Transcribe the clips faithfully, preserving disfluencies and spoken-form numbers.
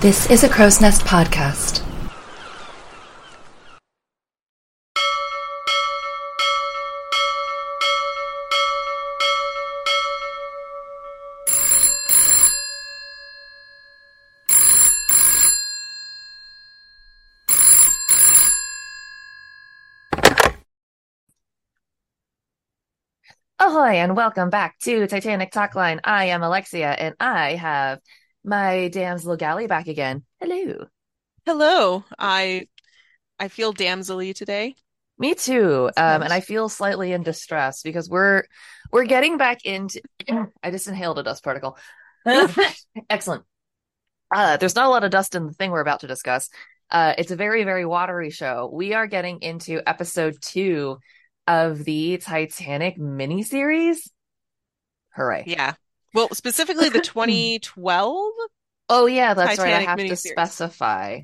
This is a Crow's Nest podcast. Ahoy, and welcome back to Titanic Talkline. I am Alexia, and I have my damsel galley back again. Hello. Hello. I I feel damselly today. Me too. Um, and I feel slightly in distress because we're we're getting back into... I just inhaled a dust particle. Excellent. Uh, there's not a lot of dust in the thing we're about to discuss. Uh, it's a very, very watery show. We are getting into episode two of the Titanic miniseries. Hooray. Yeah. Well, specifically the twenty twelve. Oh, yeah, that's Titanic right. I have miniseries. to specify.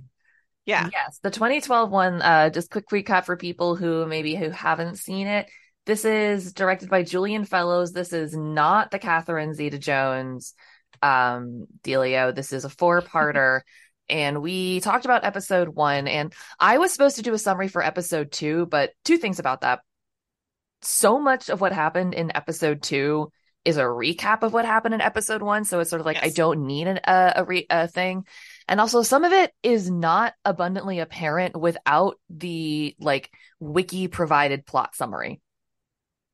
Yeah. Yes, the twenty twelve one, uh, just quick recap for people who maybe who haven't seen it. This is directed by Julian Fellowes. This is not the Catherine Zeta-Jones um, dealio. This is a four-parter. And we talked about episode one. And I was supposed to do a summary for episode two, but two things about that. So much of what happened in episode two is a recap of what happened in episode one. So it's sort of like, yes, I don't need an, uh, a, re- a thing. And also some of it is not abundantly apparent without the like wiki provided plot summary.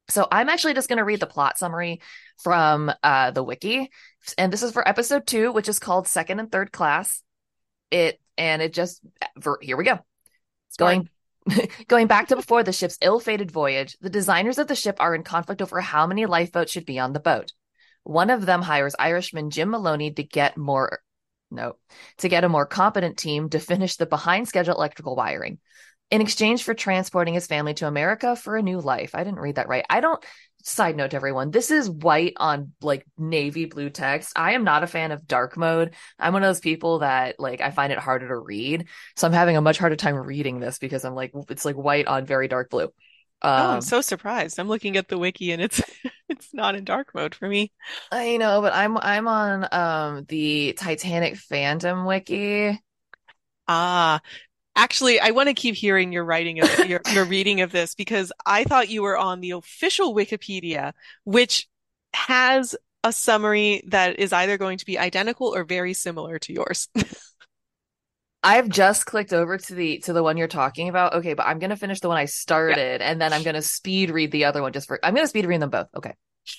So I'm actually just going to read the plot summary from uh, the wiki. And this is for episode two, which is called Second and Third Class. It, and it just, for, here we go. It's going right. Going back to before the ship's ill-fated voyage, the designers of the ship are in conflict over how many lifeboats should be on the boat. One of them hires Irishman Jim Maloney to get more, no, to get a more competent team to finish the behind-schedule electrical wiring in exchange for transporting his family to America for a new life. I didn't read that right. I don't, side note to everyone, this is white on like navy blue text. I am not a fan of dark mode. I'm one of those people that like I find it harder to read, so I'm having a much harder time reading this because I'm like, it's like white on very dark blue. um, oh, I'm so surprised. I'm looking at the wiki and it's it's not in dark mode for me. I know, but I'm I'm on um the Titanic fandom wiki. ah Actually, I want to keep hearing your writing of your, your reading of this, because I thought you were on the official Wikipedia, which has a summary that is either going to be identical or very similar to yours. I've just clicked over to the to the one you're talking about. Okay, but I'm going to finish the one I started, yeah, and then I'm going to speed read the other one just for I'm going to speed read them both. Okay.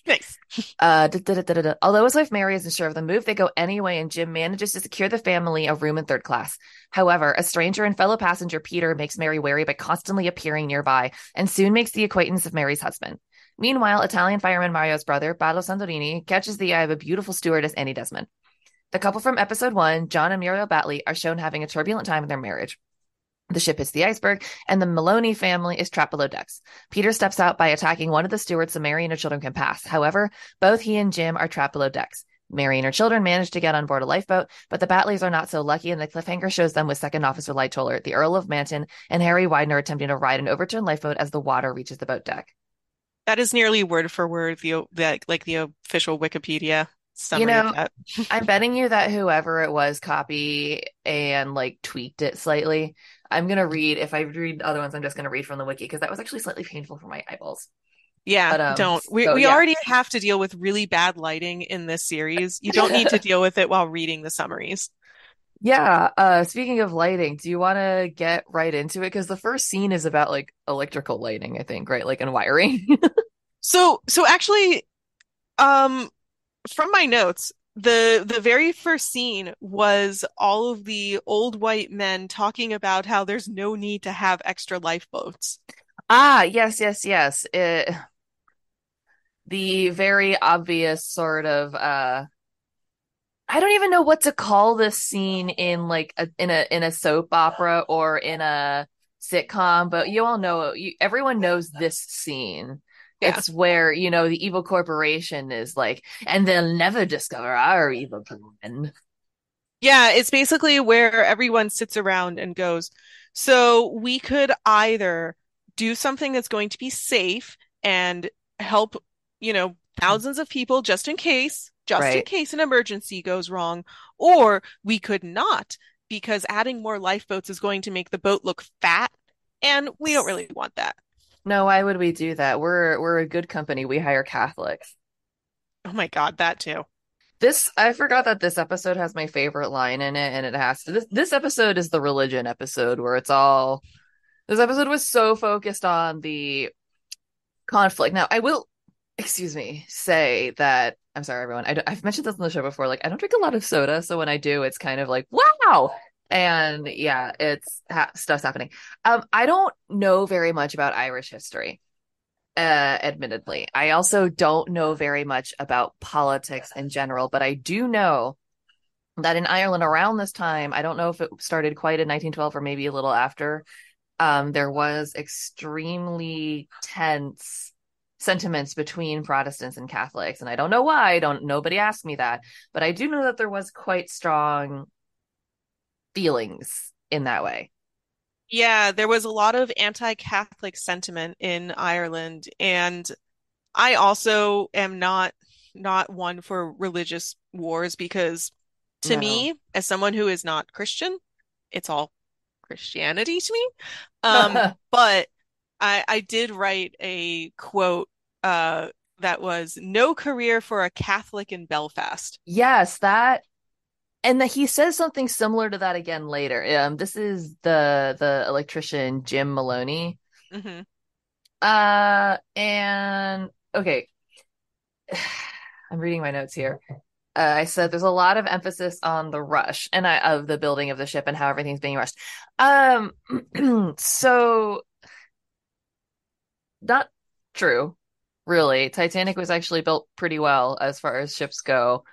Nice. uh, da, da, da, da, da. Although his wife Mary isn't sure of the move, they go anyway, and Jim manages to secure the family a room in third class. However, a stranger and fellow passenger Peter makes Mary wary by constantly appearing nearby, and soon makes the acquaintance of Mary's husband. Meanwhile, Italian fireman Mario's brother, Paolo Sandorini, catches the eye of a beautiful stewardess, Annie Desmond. The couple from episode one, John and Muriel Batley, are shown having a turbulent time in their marriage. The ship hits the iceberg, and the Maloney family is trapped below decks. Peter steps out by attacking one of the stewards so Mary and her children can pass. However, both he and Jim are trapped below decks. Mary and her children manage to get on board a lifeboat, but the Batleys are not so lucky, and the cliffhanger shows them with Second Officer Lightoller, the Earl of Manton, and Harry Widener attempting to ride an overturned lifeboat as the water reaches the boat deck. That is nearly word for word the, the like the official Wikipedia summary. You know, that. I'm betting you that whoever it was copy and like tweaked it slightly. I'm going to read, if I read other ones, I'm just going to read from the wiki, because that was actually slightly painful for my eyeballs. Yeah, but, um, don't. We, so, we yeah. already have to deal with really bad lighting in this series. You don't need to deal with it while reading the summaries. Yeah. Uh, speaking of lighting, do you want to get right into it? Because the first scene is about like electrical lighting, I think, right? Like, and wiring. so, so actually, um, from my notes, The the very first scene was all of the old white men talking about how there's no need to have extra lifeboats. Ah, yes, yes, yes. It, the very obvious sort of uh, I don't even know what to call this scene in like a, in a in a soap opera or in a sitcom, but you all know, you, everyone knows this scene. Yeah. It's where, you know, the evil corporation is like, and they'll never discover our evil plan. Yeah, it's basically where everyone sits around and goes, so we could either do something that's going to be safe and help, you know, thousands of people just in case, just right. in case an emergency goes wrong, or we could not, because adding more lifeboats is going to make the boat look fat, and we don't really want that. No, why would we do that? We're we're a good company. We hire Catholics. Oh my God, that too. This, I forgot that this episode has my favorite line in it, and it has to. This, this episode is the religion episode where it's all. This episode was so focused on the conflict. Now, I will, excuse me, say that I'm sorry, everyone. I, I've mentioned this on the show before. Like, I don't drink a lot of soda, so when I do, it's kind of like, wow. And yeah, it's ha- stuff's happening. Um, I don't know very much about Irish history. Uh, admittedly, I also don't know very much about politics in general, but I do know that in Ireland around this time, I don't know if it started quite in nineteen twelve or maybe a little after, um, there was extremely tense sentiments between Protestants and Catholics. And I don't know why, I don't, nobody asked me that, but I do know that there was quite strong feelings in that way. Yeah, there was a lot of anti-Catholic sentiment in Ireland, and I also am not not one for religious wars because, to no. me, as someone who is not Christian, it's all Christianity to me. Um, but I, I did write a quote uh, that was, "No career for a Catholic in Belfast." Yes, that. And that he says something similar to that again later. Um, this is the the electrician Jim Maloney. Mm-hmm. Uh, and okay, I'm reading my notes here. Uh, I said there's a lot of emphasis on the rush and I, of the building of the ship and how everything's being rushed. Um, so not true, really. Titanic was actually built pretty well as far as ships go.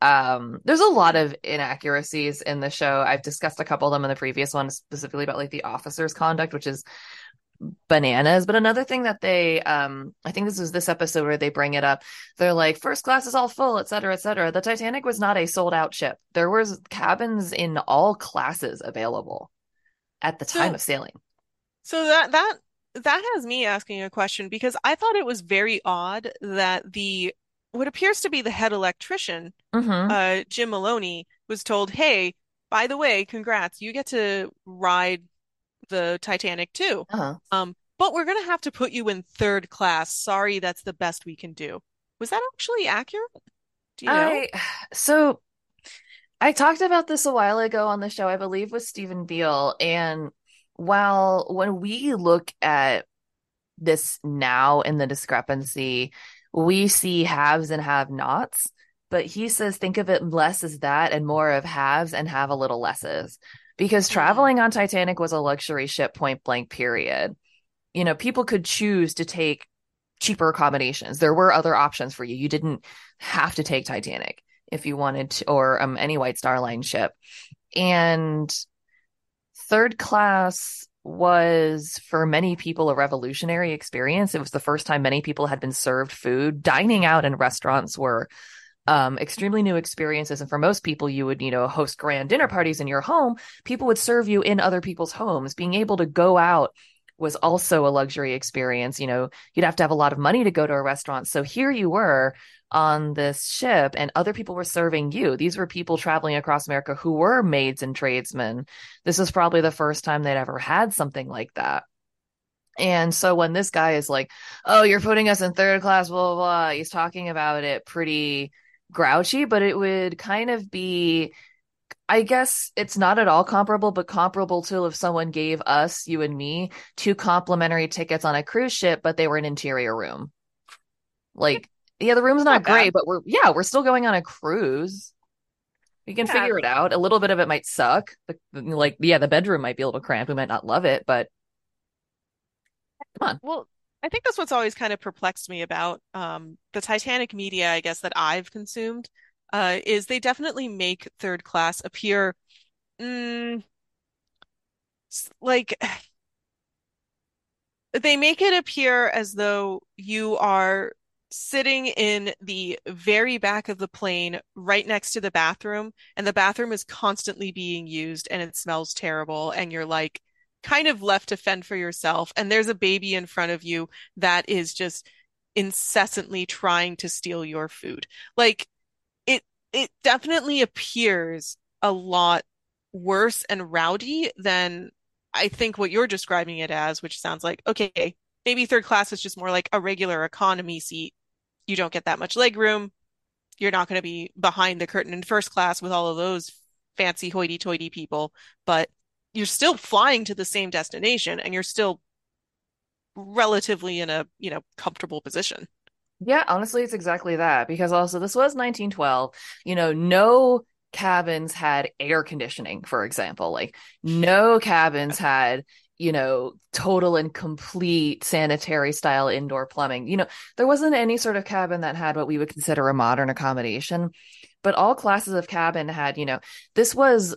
Um, there's a lot of inaccuracies in the show. I've discussed a couple of them in the previous one, specifically about like the officer's conduct, which is bananas. But another thing that they, um, I think this was this episode where they bring it up. They're like, first class is all full, et cetera, et cetera. The Titanic was not a sold out ship. There were cabins in all classes available at the time so, of sailing. So that, that, that has me asking a question, because I thought it was very odd that the, what appears to be the head electrician, mm-hmm. uh, Jim Maloney, was told, hey, by the way, congrats, you get to ride the Titanic too. Uh-huh. Um, but we're going to have to put you in third class. Sorry, that's the best we can do. Was that actually accurate? Do you know? I, so I talked about this a while ago on the show, I believe, with Stephen Beale. And while when we look at this now in the discrepancy, we see haves and have nots, but he says think of it less as that and more of haves and have a little lesses, because traveling on Titanic was a luxury ship, point blank, period. You know, people could choose to take cheaper accommodations. There were other options for you. You didn't have to take Titanic if you wanted to, or um, any White Star Line ship. And third class was for many people a revolutionary experience. It was the first time many people had been served food. Dining out in restaurants were um, extremely new experiences. And for most people, you would, you know, host grand dinner parties in your home. People would serve you in other people's homes. Being able to go out was also a luxury experience. You know, you'd have to have a lot of money to go to a restaurant. So here you were on this ship and other people were serving you. These were people traveling across America who were maids and tradesmen. This was probably the first time they'd ever had something like that. And so when this guy is like, oh, you're putting us in third class, blah, blah, blah, he's talking about it pretty grouchy, but it would kind of be, I guess it's not at all comparable, but comparable to if someone gave us, you and me, two complimentary tickets on a cruise ship, but they were an interior room. Like, yeah, the room's not, not great, bad. But we're, yeah, we're still going on a cruise. We can yeah. figure it out. A little bit of it might suck. Like, yeah, the bedroom might be a little cramped. We might not love it, but come on. Well, I think that's what's always kind of perplexed me about um, the Titanic media, I guess, that I've consumed, uh, is they definitely make third class appear mm, like they make it appear as though you are sitting in the very back of the plane right next to the bathroom, and the bathroom is constantly being used and it smells terrible and you're like kind of left to fend for yourself, and there's a baby in front of you that is just incessantly trying to steal your food. Like it definitely appears a lot worse and rowdy than I think what you're describing it as, which sounds like, okay, maybe third class is just more like a regular economy seat. You don't get that much leg room. You're not going to be behind the curtain in first class with all of those fancy hoity-toity people, but you're still flying to the same destination and you're still relatively in a, you know, comfortable position. Yeah, honestly, it's exactly that, because also this was nineteen twelve, you know, no cabins had air conditioning, for example, like no cabins had, you know, total and complete sanitary style indoor plumbing. You know, there wasn't any sort of cabin that had what we would consider a modern accommodation, but all classes of cabin had, you know, this was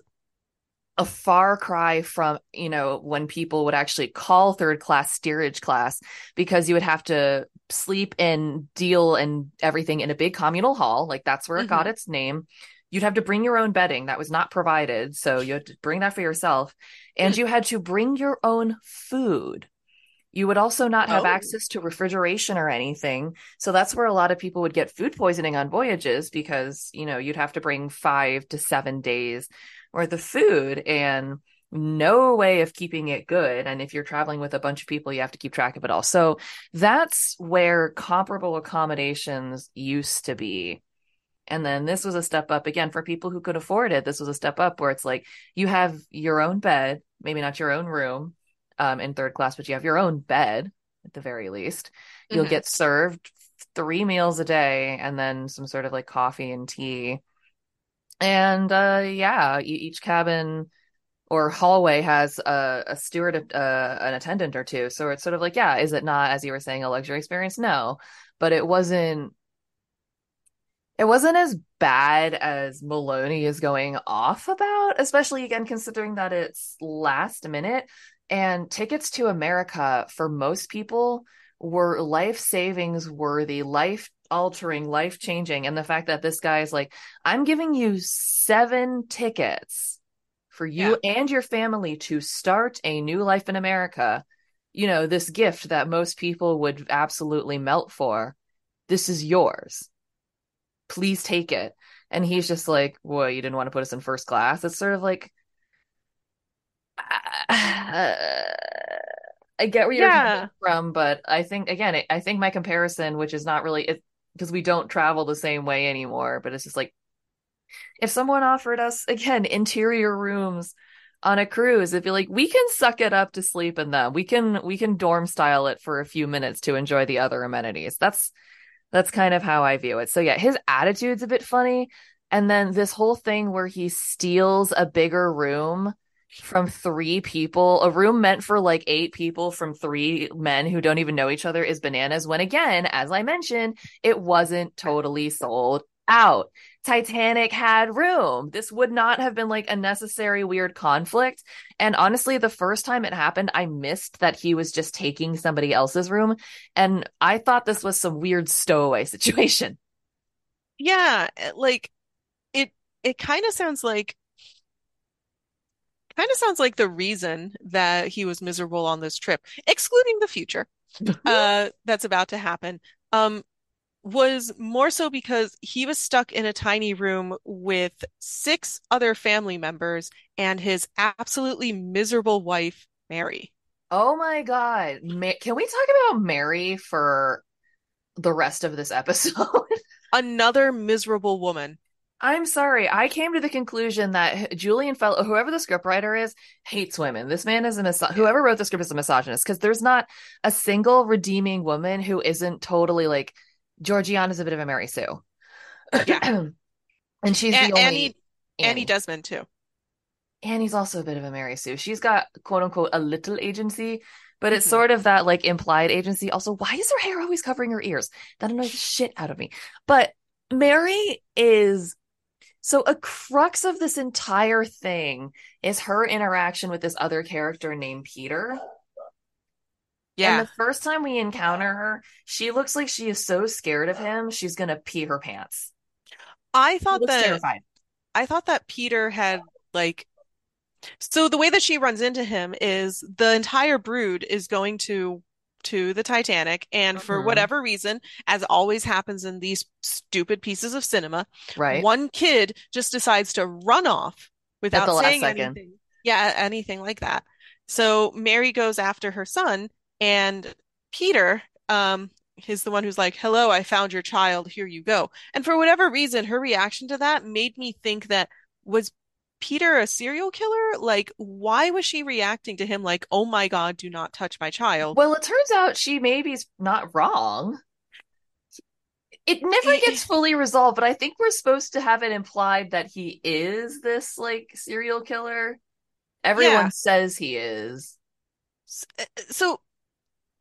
a far cry from, you know, when people would actually call third class steerage class, because you would have to sleep and deal and everything in a big communal hall. Like that's where it mm-hmm. got its name. You'd have to bring your own bedding that was not provided. So you had to bring that for yourself. And you had to bring your own food. You would also not have oh. access to refrigeration or anything. So that's where a lot of people would get food poisoning on voyages, because, you know, you'd have to bring five to seven days worth of food and no way of keeping it good. And if you're traveling with a bunch of people, you have to keep track of it all. So that's where comparable accommodations used to be. And then this was a step up again for people who could afford it. This was a step up where it's like you have your own bed, maybe not your own room um, in third class, but you have your own bed at the very least. Mm-hmm. You'll get served three meals a day and then some sort of like coffee and tea. And uh, yeah, each cabin or hallway has a, a steward, uh, an attendant or two. So it's sort of like, yeah, is it not, as you were saying, a luxury experience? No, but it wasn't. It wasn't as bad as Maloney is going off about, especially, again, considering that it's last minute. And tickets to America, for most people, were life savings worthy, life altering, life changing. And the fact that this guy is like, I'm giving you seven tickets for you yeah. and your family to start a new life in America. You know, this gift that most people would absolutely melt for. This is yours. Please take it. And he's just like, well, you didn't want to put us in first class. It's sort of like, uh, I get where you're yeah. coming from, but I think, again, I think my comparison, which is not really, because we don't travel the same way anymore, but it's just like, if someone offered us, again, interior rooms on a cruise, it'd be like, we can suck it up to sleep in them. We can, we can dorm style it for a few minutes to enjoy the other amenities. That's, That's kind of how I view it. So yeah, his attitude's a bit funny. And then this whole thing where he steals a bigger room from three people, a room meant for like eight people from three men who don't even know each other, is bananas. When again, as I mentioned, it wasn't totally sold out. Titanic had room. This would not have been like a necessary weird conflict. And honestly, the first time it happened, I missed that he was just taking somebody else's room. And I thought this was some weird stowaway situation. Yeah, like it it kind of sounds like kind of sounds like the reason that he was miserable on this trip, excluding the future uh, that's about to happen. Um was more so because he was stuck in a tiny room with six other family members and his absolutely miserable wife, Mary. Oh my God. Ma- Can we talk about Mary for the rest of this episode? Another miserable woman. I'm sorry. I came to the conclusion that Julian Fellowes, whoever the scriptwriter is, hates women. This man is a misogynist. Whoever wrote the script is a misogynist, because there's not a single redeeming woman who isn't totally like, Georgiana's a bit of a Mary Sue. Yeah. And she's the a- only... Annie, Annie. Annie Desmond, too. Annie's also a bit of a Mary Sue. She's got, quote-unquote, a little agency, but mm-hmm. it's sort of that, like, implied agency. Also, why is her hair always covering her ears? That annoys the shit out of me. But Mary is... So a crux of this entire thing is her interaction with this other character named Peter... Yeah. And the first time we encounter her, she looks like she is so scared of him, she's going to pee her pants. I thought that terrified. I thought that Peter had like so the way that she runs into him is the entire brood is going to to the Titanic, and mm-hmm. for whatever reason, as always happens in these stupid pieces of cinema, right. one kid just decides to run off without saying anything. Yeah, anything like that. So Mary goes after her son, and Peter um, is the one who's like, hello, I found your child. Here you go. And for whatever reason, her reaction to that made me think that, was Peter a serial killer? Like, why was she reacting to him like, oh my God, do not touch my child? Well, it turns out she maybe's not wrong. It never gets fully resolved, but I think we're supposed to have it implied that he is this, like, serial killer. Everyone yeah. says he is. So,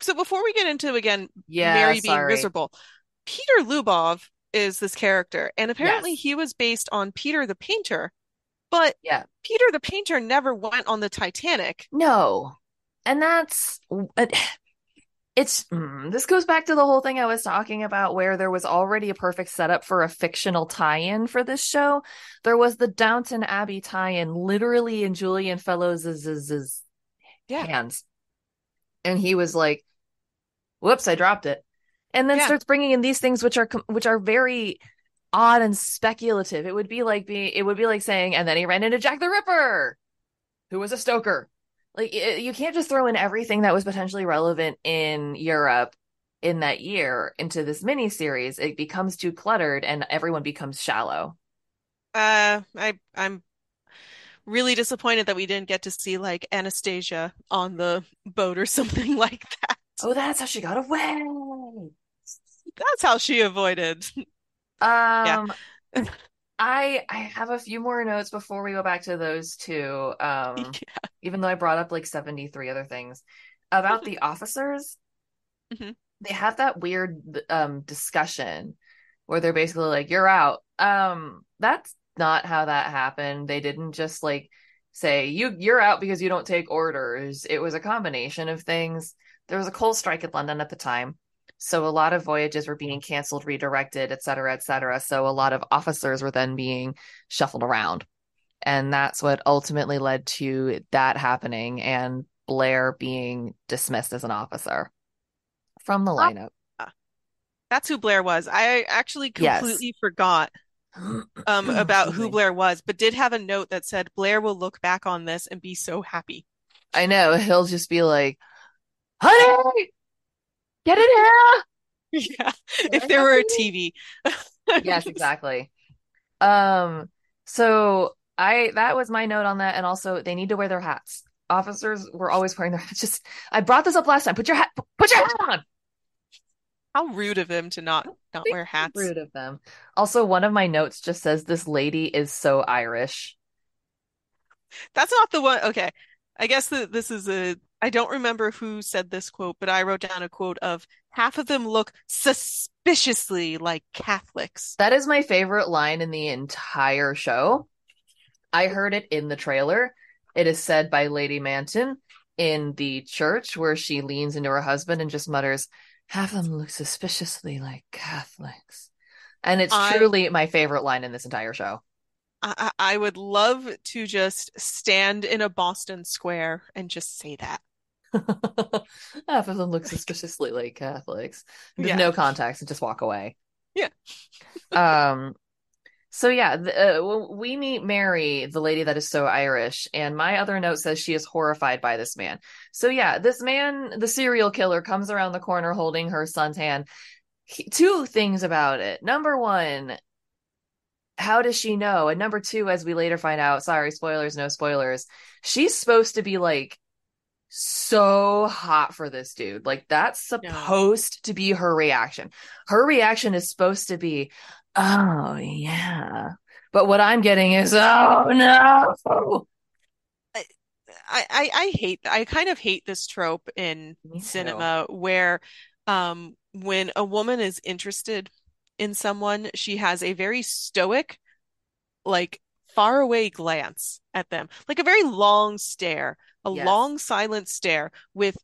so before we get into, again, yeah, Mary sorry. being miserable, Peter Lubov is this character, and apparently yes. he was based on Peter the Painter. But yeah. Peter the Painter never went on the Titanic. No. And that's... It's... Mm, this goes back to the whole thing I was talking about where there was already a perfect setup for a fictional tie-in for this show. There was the Downton Abbey tie-in literally in Julian Fellowes' yeah. hands. And he was like, whoops, I dropped it. And then yeah. starts bringing in these things which are which are very... odd and speculative. It would be like being, it would be like saying, and then he ran into Jack the Ripper, who was a stoker. Like, it, you can't just throw in everything that was potentially relevant in Europe in that year into this miniseries. It becomes too cluttered, and everyone becomes shallow. Uh, I I'm really disappointed that we didn't get to see like Anastasia on the boat or something like that. Oh, that's how she got away. That's how she avoided. Um, yeah. I I have a few more notes before we go back to those two. Um, yeah. Even though I brought up like seventy-three other things about the officers, mm-hmm. they have that weird um discussion where they're basically like, "You're out." Um, that's not how that happened. They didn't just like say you you're out because you don't take orders. It was a combination of things. There was a coal strike in London at the time. So a lot of voyages were being canceled, redirected, et cetera, et cetera. So a lot of officers were then being shuffled around. And that's what ultimately led to that happening and Blair being dismissed as an officer from the lineup. That's who Blair was. I actually completely yes. forgot um, about who Blair was, but did have a note that said, Blair will look back on this and be so happy. I know. He'll just be like, honey! Get in here! Yeah, if there were a T V. Yes, exactly. Um, so I that was my note on that, and also they need to wear their hats. Officers were always wearing their hats. Just I brought this up last time. Put your hat. Put your hat on. How rude of them to not not wear hats. Rude of them. Also, one of my notes just says this lady is so Irish. That's not the one. Okay, I guess the, this is a. I don't remember who said this quote, but I wrote down a quote of half of them look suspiciously like Catholics. That is my favorite line in the entire show. I heard it in the trailer. It is said by Lady Manton in the church where she leans into her husband and just mutters, half of them look suspiciously like Catholics. And it's I, truly my favorite line in this entire show. I, I would love to just stand in a Boston square and just say that. Half of them look suspiciously like Catholics. Yeah. No context and just walk away. Yeah. um. So yeah, the, uh, we meet Mary, the lady that is so Irish, and my other note says she is horrified by this man. So yeah, this man, the serial killer, comes around the corner holding her son's hand. He, two things about it. Number one, how does she know? And number two, as we later find out, sorry, spoilers, no spoilers. She's supposed to be like, so hot for this dude. Like, that's supposed no. to be her reaction. Her reaction is supposed to be, oh, yeah. But what I'm getting is, oh, no. I, I, I hate, I kind of hate this trope in cinema where um, when a woman is interested in someone, she has a very stoic, like, faraway glance at them, like a very long stare, a yes. long silent stare with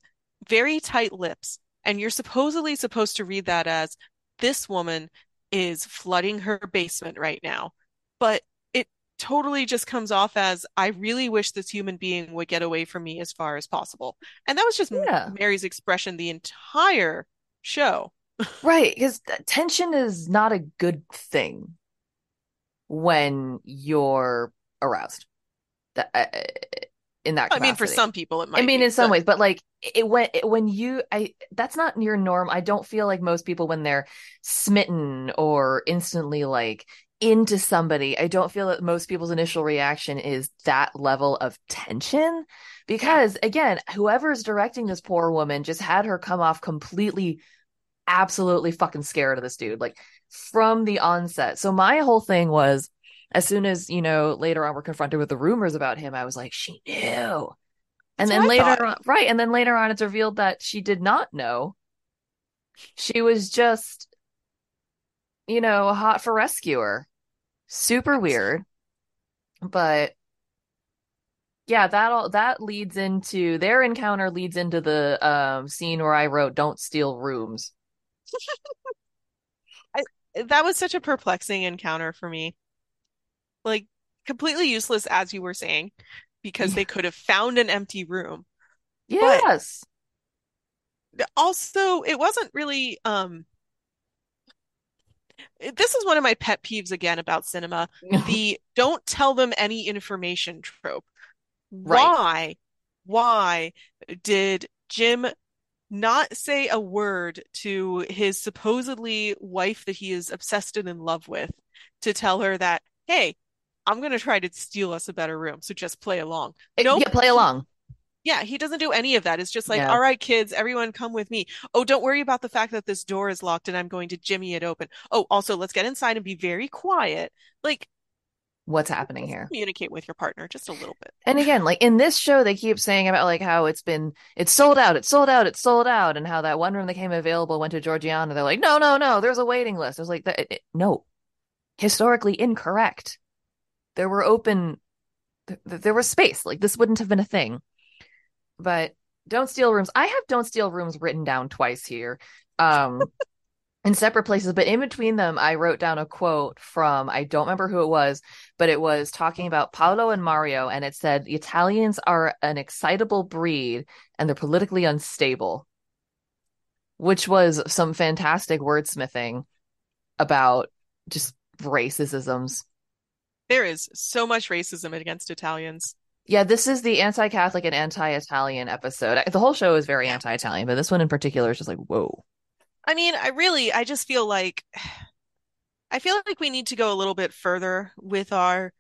very tight lips, and you're supposedly supposed to read that as this woman is flooding her basement right now, but it totally just comes off as, I really wish this human being would get away from me as far as possible. And that was just yeah. Mary's expression the entire show. Right, because tension is not a good thing when you're aroused. In that capacity. I mean, for some people it might I mean, be, in some but... ways, but like it when it, when you I that's not your norm. I don't feel like most people, when they're smitten or instantly like into somebody, I don't feel that most people's initial reaction is that level of tension, because again, whoever's directing this poor woman just had her come off completely, absolutely fucking scared of this dude, like from the onset. So my whole thing was, as soon as, you know, later on we're confronted with the rumors about him, I was like, she knew. And then later on, right. And then later on, it's revealed that she did not know. She was just, you know, hot for rescuer. Super weird. But yeah, that all that leads into their encounter, leads into the um, scene where I wrote, don't steal rooms. I, that was such a perplexing encounter for me. Like, completely useless, as you were saying, because yeah. they could have found an empty room. Yes. But also, it wasn't really. Um, this is one of my pet peeves again about cinema: the "don't tell them any information" trope. Right. Why? Why did Jim not say a word to his supposedly wife that he is obsessed and in love with to tell her that, hey, I'm going to try to steal us a better room, so just play along. No, yeah, play along. Yeah, he doesn't do any of that. It's just like, yeah. all right, kids, everyone come with me. Oh, don't worry about the fact that this door is locked and I'm going to jimmy it open. Oh, also, let's get inside and be very quiet. Like, what's happening here? Communicate with your partner just a little bit. And again, like in this show, they keep saying about like how it's been, it's sold out, it's sold out, it's sold out. And how that one room that came available went to Georgiana. They're like, no, no, no, there's a waiting list. I was like, that, it, it, no, historically incorrect. There were open, there was space. Like, this wouldn't have been a thing. But don't steal rooms. I have don't steal rooms written down twice here um, in separate places. But in between them, I wrote down a quote from, I don't remember who it was, but it was talking about Paolo and Mario. And it said, the Italians are an excitable breed and they're politically unstable, which was some fantastic wordsmithing about just racisms. There is so much racism against Italians. Yeah, this is the anti-Catholic and anti-Italian episode. The whole show is very anti-Italian, but this one in particular is just like, whoa. I mean, I really, I just feel like, I feel like we need to go a little bit further with our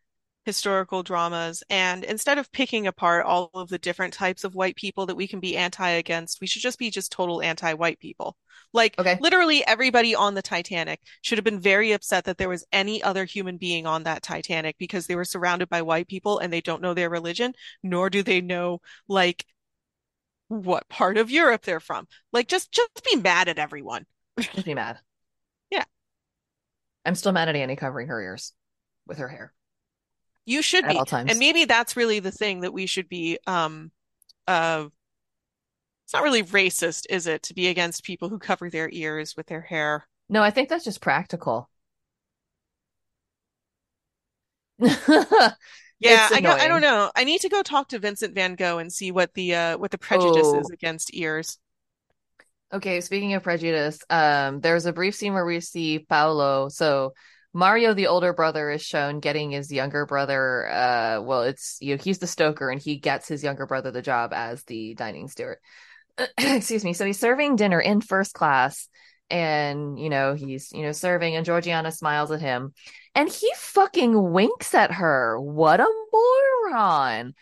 historical dramas. And instead of picking apart all of the different types of white people that we can be anti against, we should just be just total anti-white people. Like, okay. Literally everybody on the Titanic should have been very upset that there was any other human being on that Titanic, because they were surrounded by white people and they don't know their religion, nor do they know, like, what part of Europe they're from. Like, just, just be mad at everyone. Just be mad. Yeah. I'm still mad at Annie covering her ears with her hair. You should at be. All times. And maybe that's really the thing that we should be. Um, uh, It's not really racist, is it, to be against people who cover their ears with their hair? No, I think that's just practical. yeah, I, go, I don't know. I need to go talk to Vincent van Gogh and see what the uh, what the prejudice oh. is against ears. Okay, speaking of prejudice, um, there's a brief scene where we see Paolo. So Mario, the older brother, is shown getting his younger brother. Uh, well, it's you know, he's the stoker, and he gets his younger brother the job as the dining steward. Excuse me. So he's serving dinner in first class, and you know he's you know serving, and Georgiana smiles at him, and he fucking winks at her. What a moron!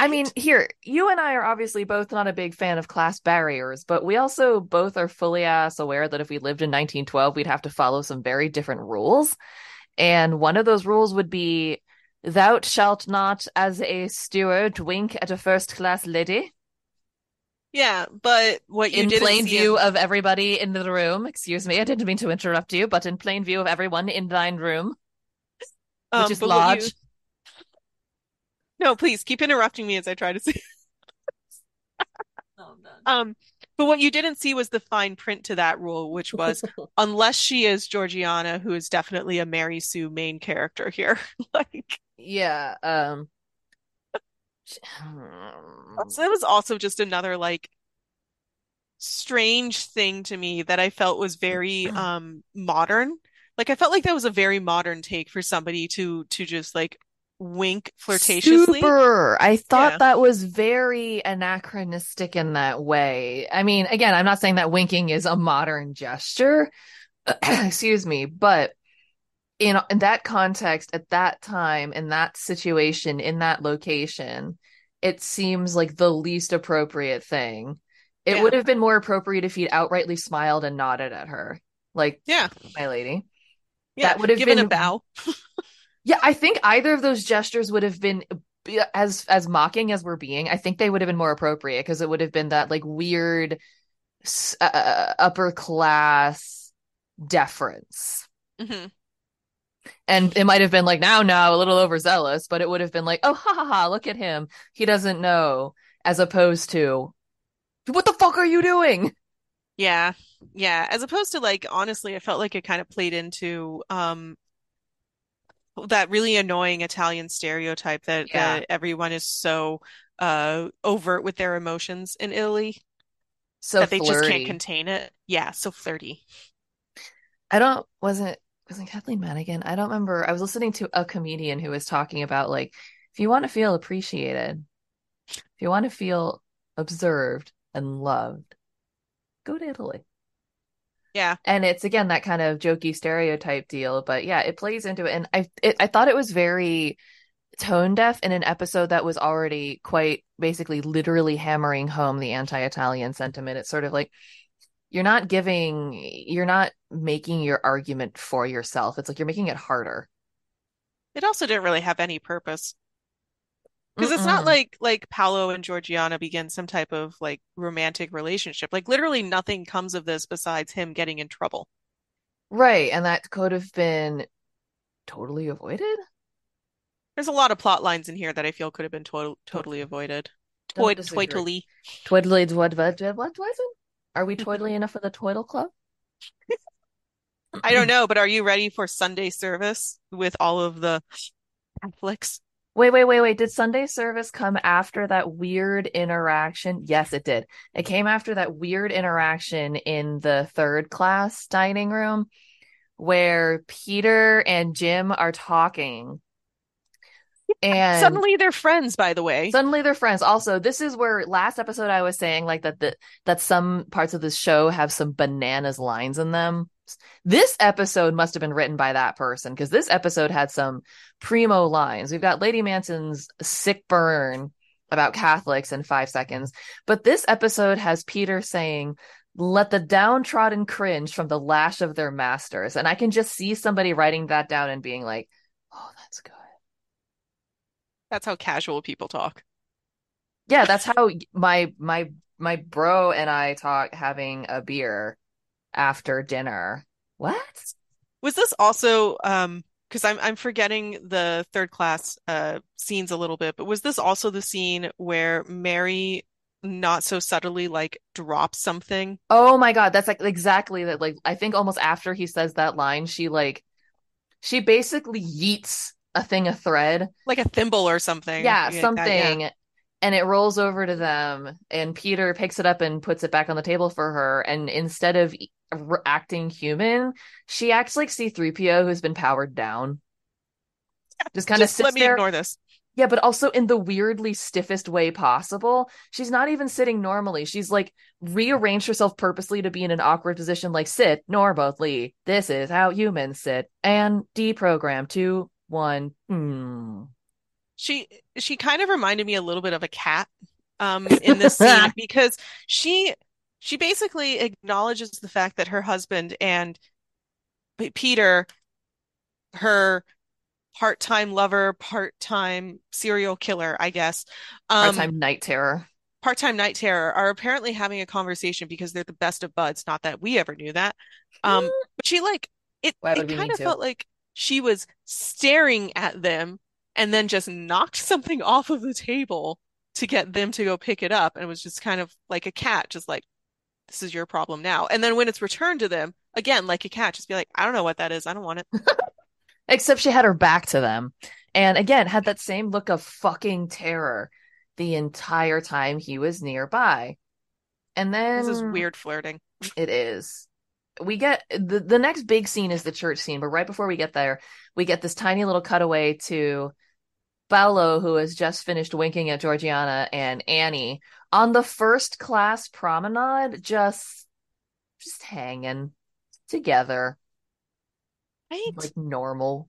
I mean, here, you and I are obviously both not a big fan of class barriers, but we also both are fully ass aware that if we lived in nineteen twelve, we'd have to follow some very different rules. And one of those rules would be, thou shalt not, as a steward, wink at a first-class lady. Yeah, but what you did in plain view him- of everybody in the room. Excuse me, I didn't mean to interrupt you, but in plain view of everyone in thine room, um, which is large. No, please keep interrupting me as I try to see. oh, no. Um, but what you didn't see was the fine print to that rule, which was, unless she is Georgiana, who is definitely a Mary Sue main character here. Like, Yeah. Um, so that was also just another like strange thing to me that I felt was very um modern. Like I felt like that was a very modern take for somebody to to just like wink flirtatiously. Super. I thought yeah. that was very anachronistic in that way. I mean, again, I'm not saying that winking is a modern gesture. Excuse me, but in, in that context, at that time, in that situation, in that location, it seems like the least appropriate thing. It yeah. would have been more appropriate if he'd outrightly smiled and nodded at her, like, "Yeah, my lady." Yeah, that would have given been a bow. Yeah, I think either of those gestures would have been as as mocking as we're being. I think they would have been more appropriate because it would have been that like weird uh, upper class deference. Mm-hmm. And it might have been like, now, now, a little overzealous, but it would have been like, oh, ha, ha, ha, look at him. He doesn't know, as opposed to, what the fuck are you doing? Yeah, yeah. As opposed to like, honestly, I felt like it kind of played into um. that really annoying Italian stereotype that, yeah. that everyone is so uh, overt with their emotions in Italy, so that they flirty. just can't contain it. Yeah, so flirty. I don't wasn't wasn't Kathleen Madigan? I don't remember. I was listening to a comedian who was talking about like, if you want to feel appreciated, if you want to feel observed and loved, go to Italy. Yeah. And it's, again, that kind of jokey stereotype deal. But yeah, it plays into it. And I it, I thought it was very tone deaf in an episode that was already quite basically literally hammering home the anti-Italian sentiment. It's sort of like, you're not giving, you're not making your argument for yourself. It's like you're making it harder. It also didn't really have any purpose. Because it's not like like Paolo and Georgiana begin some type of like romantic relationship. Like literally nothing comes of this besides him getting in trouble. Right. And that could have been totally avoided. There's a lot of plot lines in here that I feel could have been to- totally avoided. Totally. Totally. What what Are we totally enough for the Twiddle Club? I don't know, but are you ready for Sunday service with all of the Catholics? Wait, wait, wait, wait. Did Sunday service come after that weird interaction? Yes, it did. It came after that weird interaction in the third class dining room where Peter and Jim are talking. And suddenly they're friends, by the way. Suddenly they're friends. Also, this is where last episode I was saying like that the, that some parts of this show have some bananas lines in them. This episode must have been written by that person, because this episode had some primo lines. We've got Lady Manton's sick burn about Catholics in five seconds. But this episode has Peter saying, let the downtrodden cringe from the lash of their masters. And I can just see somebody writing that down and being like, oh, that's good. That's how casual people talk. Yeah, that's how my my my bro and I talk having a beer after dinner. What was this also um because I'm I'm forgetting the third class uh scenes a little bit, but was this also the scene where Mary not so subtly like drops something? Oh my god, that's like exactly that. Like I think almost after he says that line, she like she basically yeets a thing, a thread, like a thimble or something. Yeah, yeah something. Yeah. And it rolls over to them, and Peter picks it up and puts it back on the table for her. And instead of acting human, she acts like C three P O who's been powered down. Just kind of sits there. Let me ignore this. Yeah, but also in the weirdly stiffest way possible. She's not even sitting normally. She's like rearranged herself purposely to be in an awkward position, like sit normally. This is how humans sit. And deprogram. Two, one. Hmm. She she kind of reminded me a little bit of a cat um, in this scene because she she basically acknowledges the fact that her husband and Peter, her part-time lover, part-time serial killer, I guess. Um, part-time night terror. Part-time night terror are apparently having a conversation because they're the best of buds. Not that we ever knew that. Um, but she like, it, it kind of felt like she was staring at them and then just knocked something off of the table to get them to go pick it up. And it was just kind of like a cat, just like, this is your problem now. And then when it's returned to them, again, like a cat, just be like, I don't know what that is. I don't want it. Except she had her back to them. And again, had that same look of fucking terror the entire time he was nearby. And then... this is weird flirting. It is. We get... The, the next big scene is the church scene. But right before we get there, we get this tiny little cutaway to Paolo, who has just finished winking at Georgiana and Annie, on the first class promenade, just... just hanging together. Right? Like normal.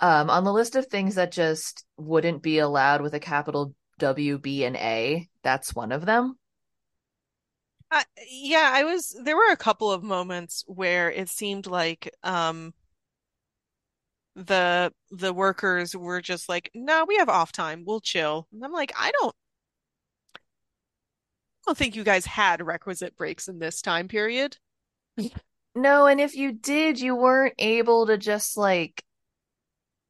Um, on the list of things that just wouldn't be allowed with a capital W, B, and A, that's one of them. Uh, yeah, I was. There were a couple of moments where it seemed like um, the the workers were just like, "No, we have off time. We'll chill." And I'm like, I don't, I don't think you guys had requisite breaks in this time period. No, and if you did, you weren't able to just like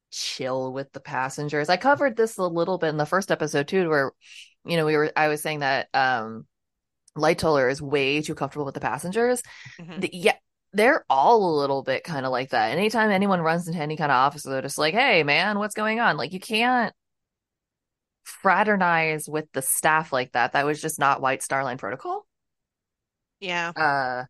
chill with the passengers. I covered this a little bit in the first episode too, where, you know, we were I was saying that um Lightoller is way too comfortable with the passengers. Mm-hmm. The, yeah, they're all a little bit kind of like that. Anytime anyone runs into any kind of office, they're just like, "Hey man, what's going on?" Like, you can't fraternize with the staff like that. That was just not White Star Line protocol. Yeah. Uh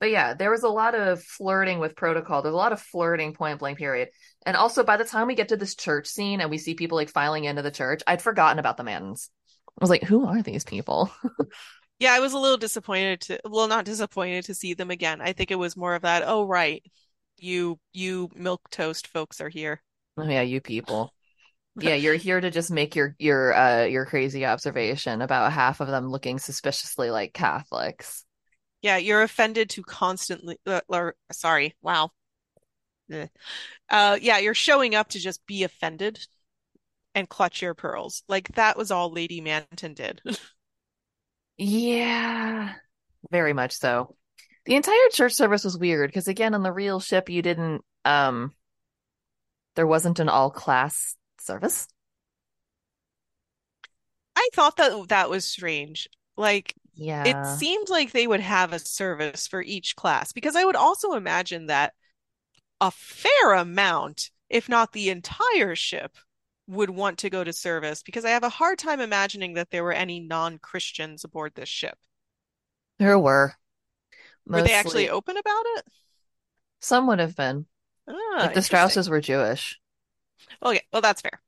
But yeah, there was a lot of flirting with protocol. There's a lot of flirting, point blank, period. And also, by the time we get to this church scene and we see people like filing into the church, I'd forgotten about the Mantons. I was like, who are these people? Yeah, I was a little disappointed to, well, not disappointed to see them again. I think it was more of that, oh, right, you you milquetoast folks are here. Oh yeah, you people. Yeah, you're here to just make your your uh, your crazy observation about half of them looking suspiciously like Catholics. Yeah, you're offended to constantly... Uh, or, sorry, wow. Uh, yeah, you're showing up to just be offended and clutch your pearls. Like, that was all Lady Manton did. Yeah, very much so. The entire church service was weird, because again, on the real ship, you didn't... Um, there wasn't an all-class service. I thought that that was strange. Like... yeah. It seemed like they would have a service for each class, because I would also imagine that a fair amount, if not the entire ship, would want to go to service, because I have a hard time imagining that there were any non-Christians aboard this ship. There were. Mostly. Were they actually open about it? Some would have been. Ah, like the Strausses were Jewish. Okay, well, that's fair.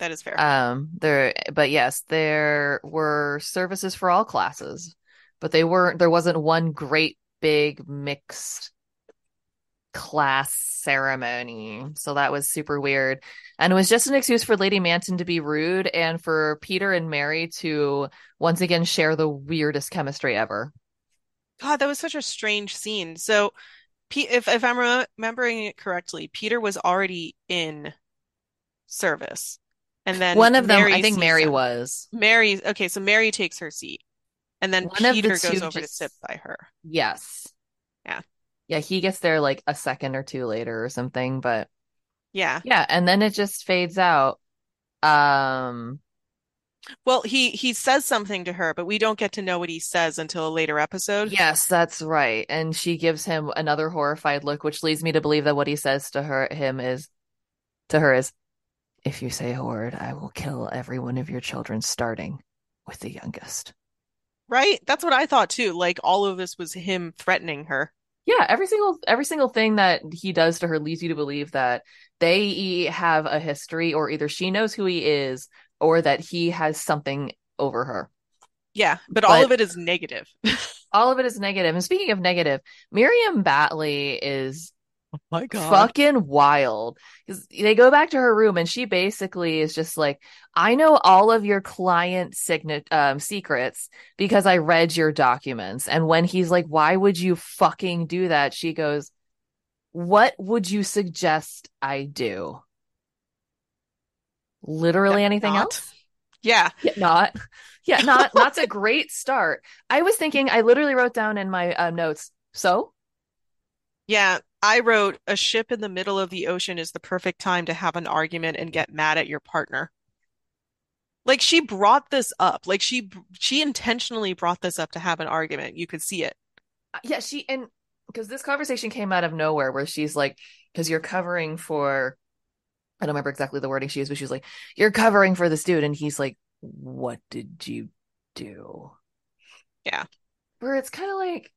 That is fair. Um, there, but yes, there were services for all classes, but they weren't. There wasn't one great big mixed class ceremony, so that was super weird, and it was just an excuse for Lady Manton to be rude and for Peter and Mary to once again share the weirdest chemistry ever. God, that was such a strange scene. So, if if I'm remembering it correctly, Peter was already in service. And then one of them, Mary I think Mary him. was. Mary, okay, so Mary takes her seat. And then one Peter the goes over just... to sit by her. Yes. Yeah. Yeah, he gets there like a second or two later or something, but... yeah. Yeah, and then it just fades out. Um. Well, he, he says something to her, but we don't get to know what he says until a later episode. Yes, that's right. And she gives him another horrified look, which leads me to believe that what he says to her him is... to her is... if you say "horde," I will kill every one of your children, starting with the youngest. Right? That's what I thought too. Like, all of this was him threatening her. Yeah, every single every single thing that he does to her leads you to believe that they have a history, or either she knows who he is, or that he has something over her. Yeah, but, but all of it is negative. All of it is negative. And speaking of negative, Muriel Batley is... oh my God. Fucking wild. They go back to her room and she basically is just like, I know all of your client sign- um, secrets because I read your documents. And when he's like, why would you fucking do that? She goes, what would you suggest I do? Literally yeah, anything not. else? Yeah. yeah. Not. Yeah, not. That's a great start. I was thinking, I literally wrote down in my uh, notes, so? Yeah. I wrote, a ship in the middle of the ocean is the perfect time to have an argument and get mad at your partner. Like, she brought this up. Like, she she intentionally brought this up to have an argument. You could see it. Yeah, she, and because this conversation came out of nowhere where she's like, because you're covering for, I don't remember exactly the wording she used, but she was like, you're covering for this dude. And he's like, what did you do? Yeah. Where it's kind of like,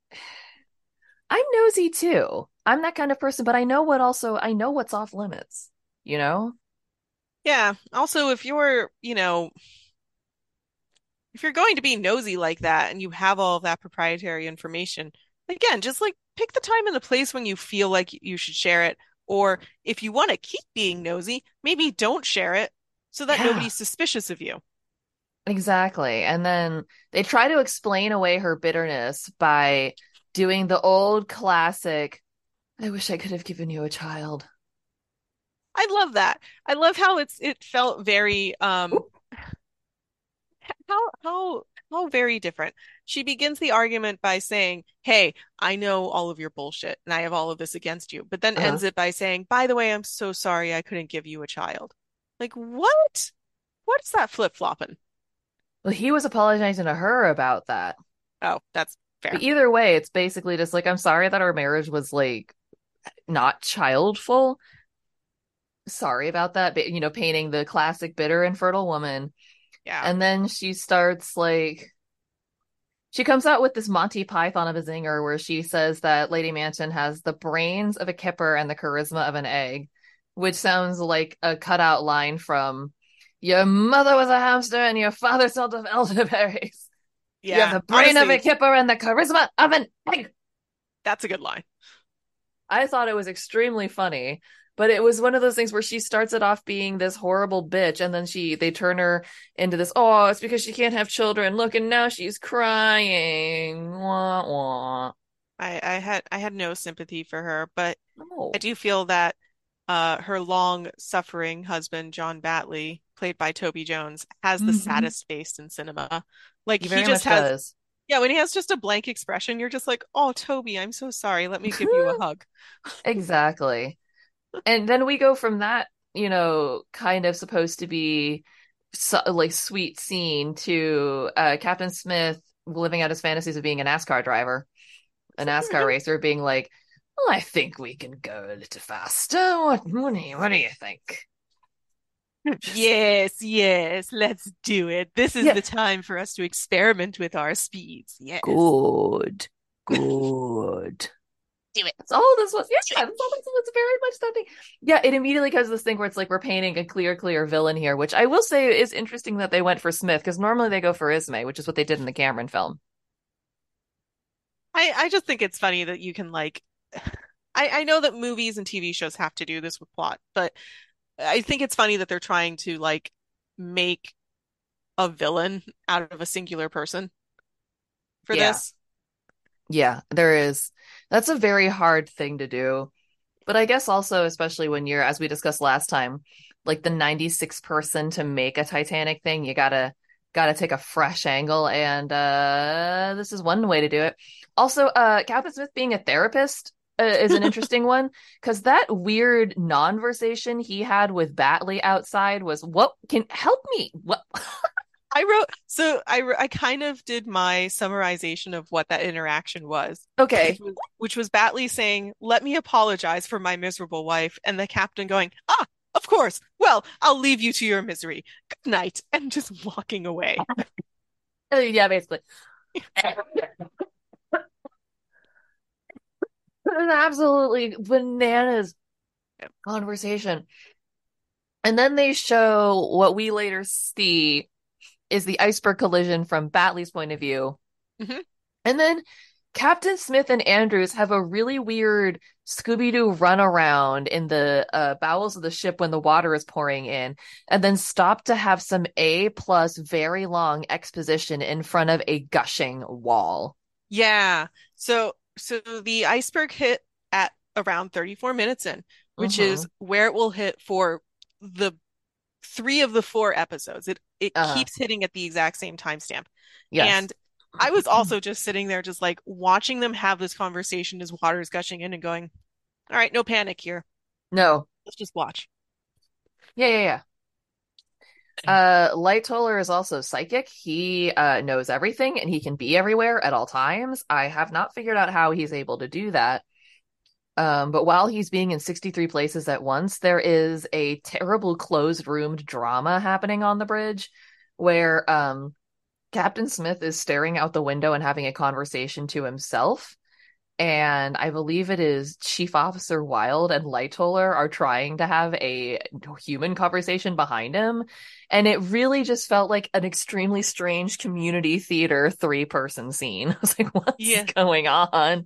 I'm nosy too. I'm that kind of person, but I know what also, I know what's off limits, you know? Yeah. Also, if you're, you know, if you're going to be nosy like that and you have all of that proprietary information, again, just like pick the time and the place when you feel like you should share it. Or if you want to keep being nosy, maybe don't share it so that yeah. nobody's suspicious of you. Exactly. And then they try to explain away her bitterness by doing the old classic, I wish I could have given you a child. I love that. I love how it's it felt very um Ooh. how how how very different. She begins the argument by saying, hey, I know all of your bullshit and I have all of this against you, but then uh-huh. ends it by saying, by the way, I'm so sorry I couldn't give you a child. Like, what? What is that flip-flopping? Well, he was apologizing to her about that. Oh, that's fair. But either way, it's basically just like, I'm sorry that our marriage was like not childful. Sorry about that. But, you know, painting the classic bitter infertile woman. Yeah. And then she starts like, she comes out with this Monty Python of a zinger where she says that Lady Manton has the brains of a kipper and the charisma of an egg, which sounds like a cutout line from Your mother was a hamster and your father smelled of elderberries. Yeah. You have the brain honestly, of a kipper and the charisma of an egg. That's a good line. I thought it was extremely funny, but it was one of those things where she starts it off being this horrible bitch, and then she they turn her into this, oh, it's because she can't have children. Look, and now she's crying. Wah, wah. I, I had I had no sympathy for her, but oh. I do feel that uh, her long-suffering husband, John Batley, played by Toby Jones, has the mm-hmm. saddest face in cinema. Like, he, he just has does. Yeah, when he has just a blank expression, you're just like, oh, Toby, I'm so sorry, let me give you a hug. Exactly. And then we go from that, you know, kind of supposed to be so, like, sweet scene to uh Captain Smith living out his fantasies of being a NASCAR driver, a NASCAR racer, being like, well, I think we can go a little faster. What, what, do, you, what do you think? Yes, yes, let's do it. This is yeah. the time for us to experiment with our speeds. Yes. Good. Good. Do it. That's all this was. Yeah, that's all this was. It's very much that thing. Yeah, it immediately goes to this thing where it's like, we're painting a clear, clear villain here, which I will say is interesting that they went for Smith, because normally they go for Ismay, which is what they did in the Cameron film. I, I just think it's funny that you can, like, I, I know that movies and T V shows have to do this with plot, but I think it's funny that they're trying to, like, make a villain out of a singular person for yeah. this. Yeah, there is. That's a very hard thing to do. But I guess also, especially when you're, as we discussed last time, like the ninety-sixth person to make a Titanic thing, you gotta gotta take a fresh angle. And uh, this is one way to do it. Also, uh, Captain Smith being a therapist is an interesting one, because that weird non-versation he had with Batley outside was, what can help me? What I wrote, so I, I kind of did my summarization of what that interaction was. Okay. Which was, which was Batley saying, let me apologize for my miserable wife, and the captain going, ah, of course, well, I'll leave you to your misery, good night, and just walking away. Yeah, basically. An absolutely bananas conversation. And then they show what we later see is the iceberg collision from Batley's point of view. Mm-hmm. And then Captain Smith and Andrews have a really weird Scooby-Doo runaround in the uh, bowels of the ship when the water is pouring in, and then stop to have some A plus very long exposition in front of a gushing wall. Yeah. So So the iceberg hit at around thirty-four minutes in, which uh-huh. is where it will hit for the three of the four episodes. It it uh-huh. keeps hitting at the exact same timestamp. Yes. And I was also just sitting there just like watching them have this conversation as water is gushing in and going, all right, no panic here. No. Let's just watch. Yeah, yeah, yeah. Uh, Lightoller is also psychic. He uh, knows everything and he can be everywhere at all times. I have not figured out how he's able to do that. Um, but while he's being in sixty-three places at once, there is a terrible closed-roomed drama happening on the bridge where um, Captain Smith is staring out the window and having a conversation to himself. And I believe it is Chief Officer Wilde and Lightoller are trying to have a human conversation behind him. And it really just felt like an extremely strange community theater three-person scene. I was like, what's yeah. going on?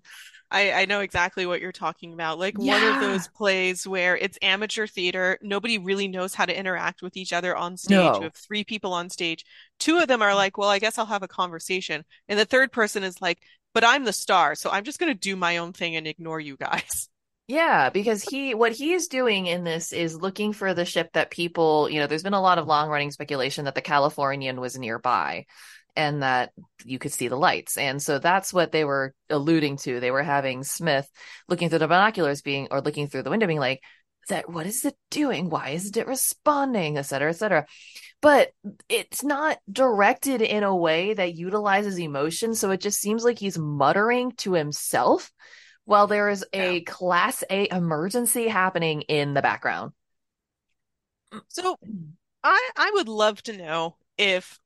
I, I know exactly what you're talking about. Like yeah. one of those plays where it's amateur theater. Nobody really knows how to interact with each other on stage. No. You have three people on stage. Two of them are like, well, I guess I'll have a conversation. And the third person is like, but I'm the star, so I'm just going to do my own thing and ignore you guys. Yeah, because he what he is doing in this is looking for the ship that people, you know, there's been a lot of long-running speculation that the Californian was nearby and that you could see the lights. And so that's what they were alluding to. They were having Smith looking through the binoculars being or looking through the window being like, that what is it doing? Why isn't it responding? Et cetera, et cetera. But it's not directed in a way that utilizes emotion. So it just seems like he's muttering to himself while there is a yeah. class A emergency happening in the background. So I, I would love to know if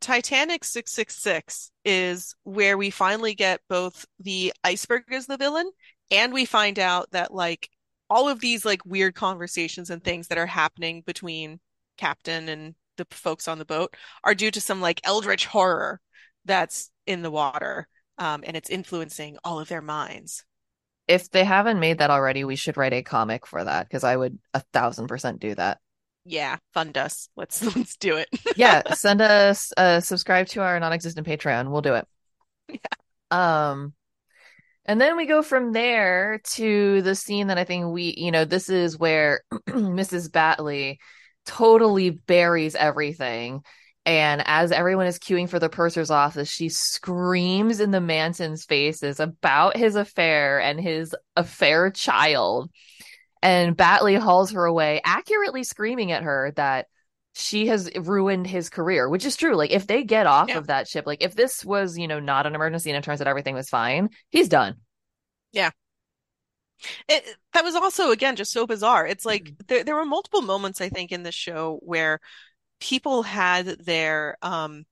Titanic six six six is where we finally get both the iceberg as the villain and we find out that like all of these like weird conversations and things that are happening between Captain and the folks on the boat are due to some like eldritch horror that's in the water, um, and it's influencing all of their minds. If they haven't made that already, we should write a comic for that because I would a thousand percent do that. Yeah, fund us. Let's let's do it. Yeah, send us. Uh, subscribe to our non-existent Patreon. We'll do it. Yeah. Um. And then we go from there to the scene that I think we, you know, this is where Missus Batley totally buries everything. And as everyone is queuing for the purser's office, she screams in the Manton's faces about his affair and his affair child. And Batley hauls her away, accurately screaming at her that she has ruined his career, which is true. Like, if they get off yeah. of that ship, like, if this was, you know, not an emergency and it turns out everything was fine, he's done. Yeah. It, that was also, again, just so bizarre. It's like, mm-hmm. there, there were multiple moments, I think, in this show where people had their um,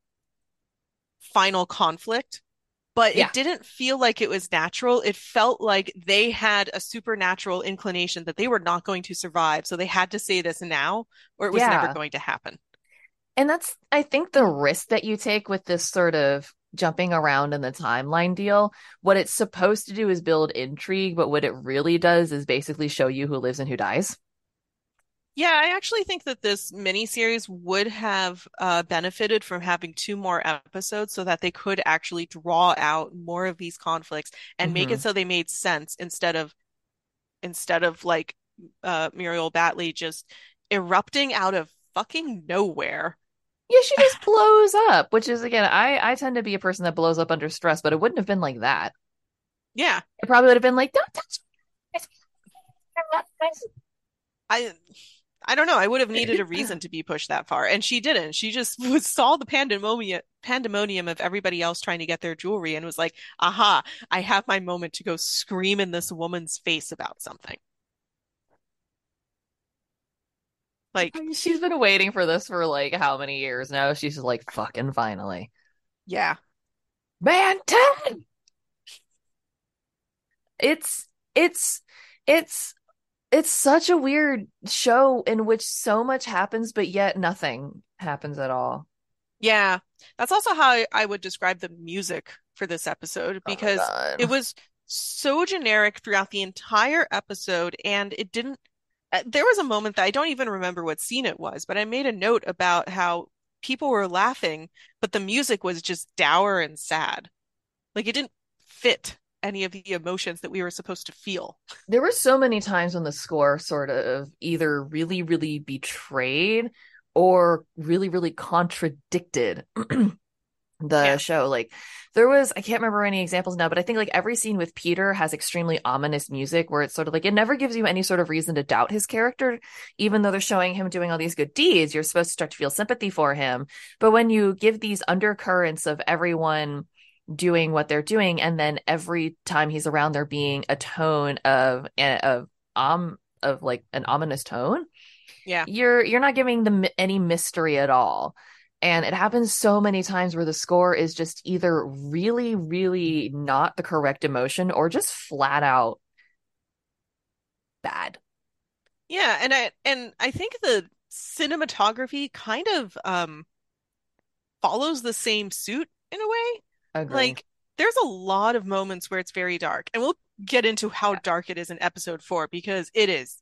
final conflict, but yeah. it didn't feel like it was natural. It felt like they had a supernatural inclination that they were not going to survive. So they had to say this now, or it was yeah. never going to happen. And that's, I think, the risk that you take with this sort of jumping around in the timeline deal. What it's supposed to do is build intrigue, but what it really does is basically show you who lives and who dies. Yeah, I actually think that this miniseries would have uh, benefited from having two more episodes so that they could actually draw out more of these conflicts and mm-hmm. make it so they made sense instead of instead of like uh, Muriel Batley just erupting out of fucking nowhere. Yeah, she just blows up, which is, again, I, I tend to be a person that blows up under stress, but it wouldn't have been like that. Yeah. It probably would have been like, don't touch me. I... I don't know. I would have needed a reason to be pushed that far. And she didn't. She just was, saw the pandemonium pandemonium of everybody else trying to get their jewelry and was like, aha, I have my moment to go scream in this woman's face about something. Like, she's been waiting for this for like how many years now? She's just like, fucking finally. Yeah. Manton! It's, it's, it's, It's such a weird show in which so much happens, but yet nothing happens at all. Yeah. That's also how I, I would describe the music for this episode, because oh it was so generic throughout the entire episode. And it didn't, there was a moment that I don't even remember what scene it was, but I made a note about how people were laughing, but the music was just dour and sad. Like, it didn't fit any of the emotions that we were supposed to feel. There were so many times when the score sort of either really, really betrayed or really, really contradicted the yeah. show. Like, there was, I can't remember any examples now, but I think like every scene with Peter has extremely ominous music where it's sort of like, it never gives you any sort of reason to doubt his character, even though they're showing him doing all these good deeds. You're supposed to start to feel sympathy for him. But when you give these undercurrents of everyone doing what they're doing. And then every time he's around, there being a tone of, of, um, of like an ominous tone. Yeah. You're, you're not giving them any mystery at all. And it happens so many times where the score is just either really, really not the correct emotion or just flat out bad. Yeah. And I, and I think the cinematography kind of um, follows the same suit in a way. Agree. Like, there's a lot of moments where it's very dark, and we'll get into how yeah. dark it is in episode four, because it is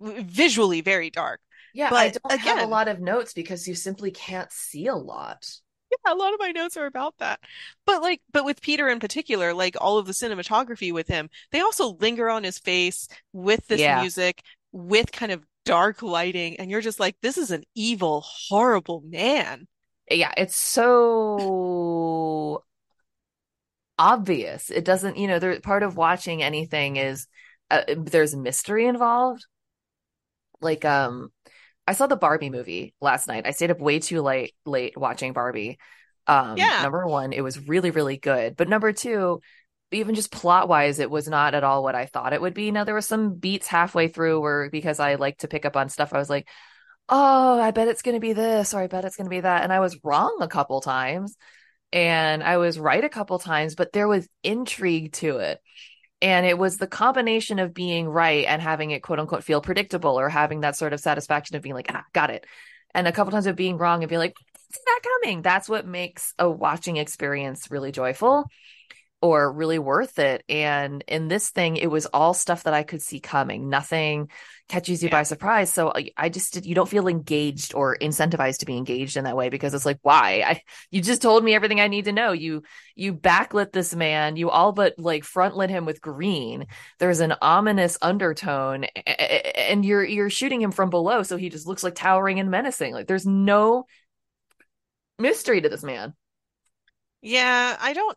visually very dark. Yeah, but I don't again, have a lot of notes because you simply can't see a lot. Yeah, a lot of my notes are about that. But like, but with Peter in particular, like all of the cinematography with him, they also linger on his face with this yeah. music, with kind of dark lighting, and you're just like, this is an evil, horrible man. Yeah, it's so obvious. It doesn't, you know, there, part of watching anything is uh, there's mystery involved. Like, um, I saw the Barbie movie last night. I stayed up way too late, late watching Barbie. Um, yeah. Number one, it was really, really good. But number two, even just plot wise, it was not at all what I thought it would be. Now, there were some beats halfway through where, because I like to pick up on stuff, I was like, oh, I bet it's going to be this, or I bet it's going to be that. And I was wrong a couple times, and I was right a couple times, but there was intrigue to it. And it was the combination of being right and having it, quote unquote, feel predictable, or having that sort of satisfaction of being like, ah, got it. And a couple times of being wrong and being like, it's not coming. That's what makes a watching experience really joyful or really worth it. And in this thing, it was all stuff that I could see coming. Nothing catches you yeah. by surprise. So I just, you don't feel engaged or incentivized to be engaged in that way, because it's like, why? I, you just told me everything I need to know. You, you backlit this man. You all but like frontlit him with green. There's an ominous undertone, and you're, you're shooting him from below. So he just looks like towering and menacing. Like, there's no mystery to this man. Yeah. I don't,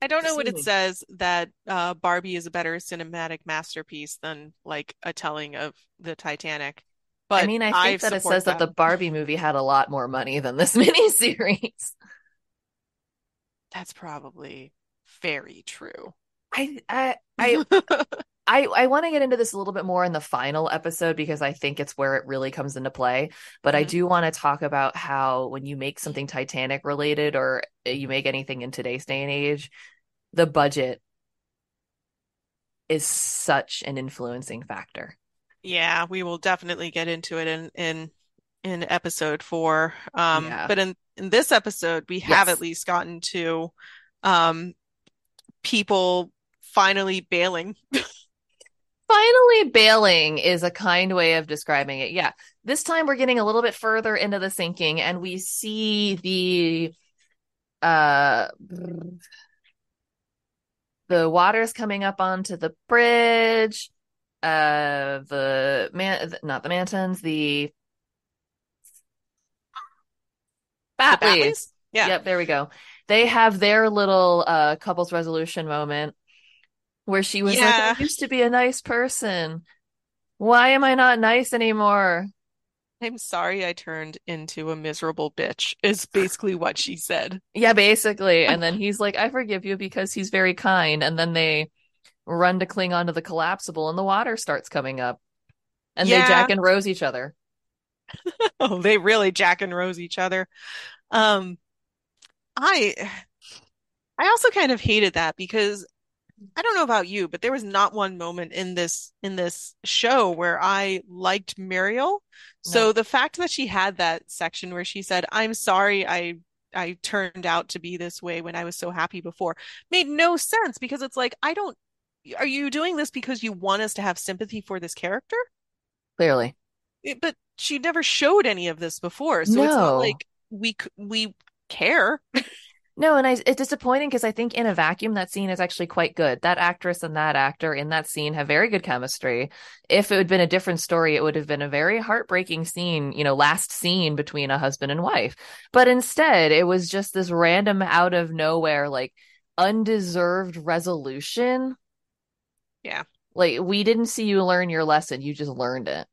I don't know what it says that uh, Barbie is a better cinematic masterpiece than like a telling of the Titanic. But I mean, I think I've that it says that. that the Barbie movie had a lot more money than this miniseries. That's probably very true. I I I I, I want to get into this a little bit more in the final episode, because I think it's where it really comes into play. But mm-hmm. I do want to talk about how when you make something Titanic related, or you make anything in today's day and age, the budget is such an influencing factor. Yeah, we will definitely get into it in in, in episode four. Um, yeah. But in, in this episode, we yes. have at least gotten to um, people finally bailing. Finally bailing is a kind way of describing it. Yeah. This time we're getting a little bit further into the sinking, and we see the uh the water's coming up onto the bridge. Uh the man not the Mantons, the Batleys. The Batleys? Yeah. Yep, there we go. They have their little uh couples resolution moment, where she was yeah. like, I used to be a nice person. Why am I not nice anymore? I'm sorry I turned into a miserable bitch, is basically what she said. Yeah, basically. And then he's like, I forgive you, because he's very kind. And then they run to cling onto the collapsible, and the water starts coming up. And yeah. they Jack and Rose each other. Oh, they really Jack and Rose each other. Um, I, I also kind of hated that, because I don't know about you, but there was not one moment in this in this show where I liked Muriel. No. So the fact that she had that section where she said, I'm sorry I I turned out to be this way when I was so happy before, made no sense, because it's like, I don't, are you doing this because you want us to have sympathy for this character? Clearly. It, but she never showed any of this before. So no. It's not like we we care. No, and I, it's disappointing, because I think in a vacuum, that scene is actually quite good. That actress and that actor in that scene have very good chemistry. If it had been a different story, it would have been a very heartbreaking scene, you know, last scene between a husband and wife. But instead, it was just this random, out of nowhere, like, undeserved resolution. Yeah. Like, we didn't see you learn your lesson. You just learned it.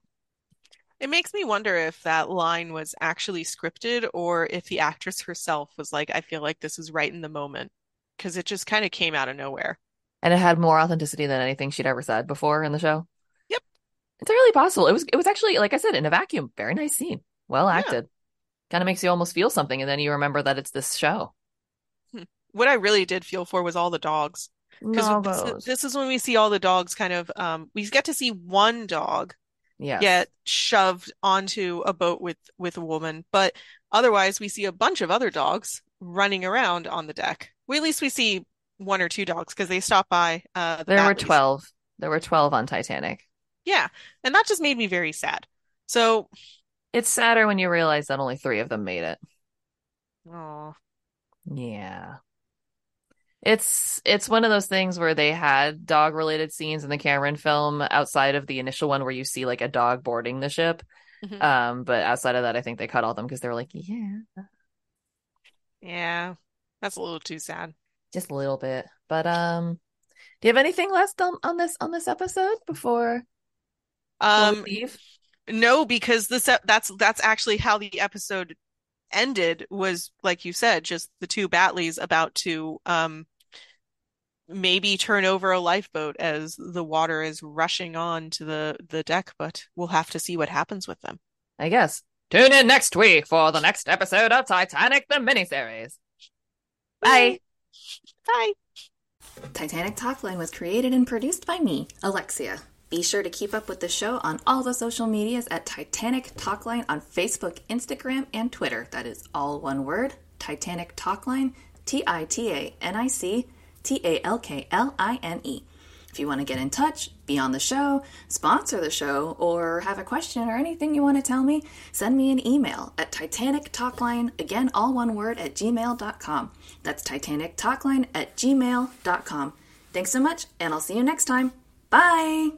It makes me wonder if that line was actually scripted or if the actress herself was like, I feel like this is right in the moment, because it just kind of came out of nowhere. And it had more authenticity than anything she'd ever said before in the show. Yep. It's really possible. It was it was actually, like I said, in a vacuum, very nice scene. Well acted. Yeah. Kind of makes you almost feel something. And then you remember that it's this show. What I really did feel for was all the dogs. Because this, this is when we see all the dogs kind of, um, we get to see one dog. Yes. Get shoved onto a boat with with a woman, but otherwise we see a bunch of other dogs running around on the deck. Well, at least we see one or two dogs because they stopped by. Uh, there were twelve. Least. There were twelve on Titanic. Yeah, and that just made me very sad. So it's sadder when you realize that only three of them made it. Oh, yeah. It's it's one of those things where they had dog related scenes in the Cameron film outside of the initial one where you see like a dog boarding the ship. Mm-hmm. Um, but outside of that, I think they cut all of them because they were like, yeah. Yeah, that's a little too sad. Just a little bit. But um, do you have anything left on, on this on this episode before um, we leave? No, because this, that's that's actually how the episode ended, was, like you said, just the two Batleys about to um. maybe turn over a lifeboat as the water is rushing on to the, the deck, but we'll have to see what happens with them. I guess. Tune in next week for the next episode of Titanic, the miniseries. Bye. Bye. Titanic Talkline was created and produced by me, Alexia. Be sure to keep up with the show on all the social medias at Titanic Talkline on Facebook, Instagram, and Twitter. That is all one word, Titanic Talkline, T I T A N I C T A L K L I N E. If you want to get in touch, be on the show, sponsor the show, or have a question or anything you want to tell me, send me an email at titanictalkline, again, all one word, at gmail dot com. That's titanictalkline at gmail dot com. Thanks so much, and I'll see you next time. Bye!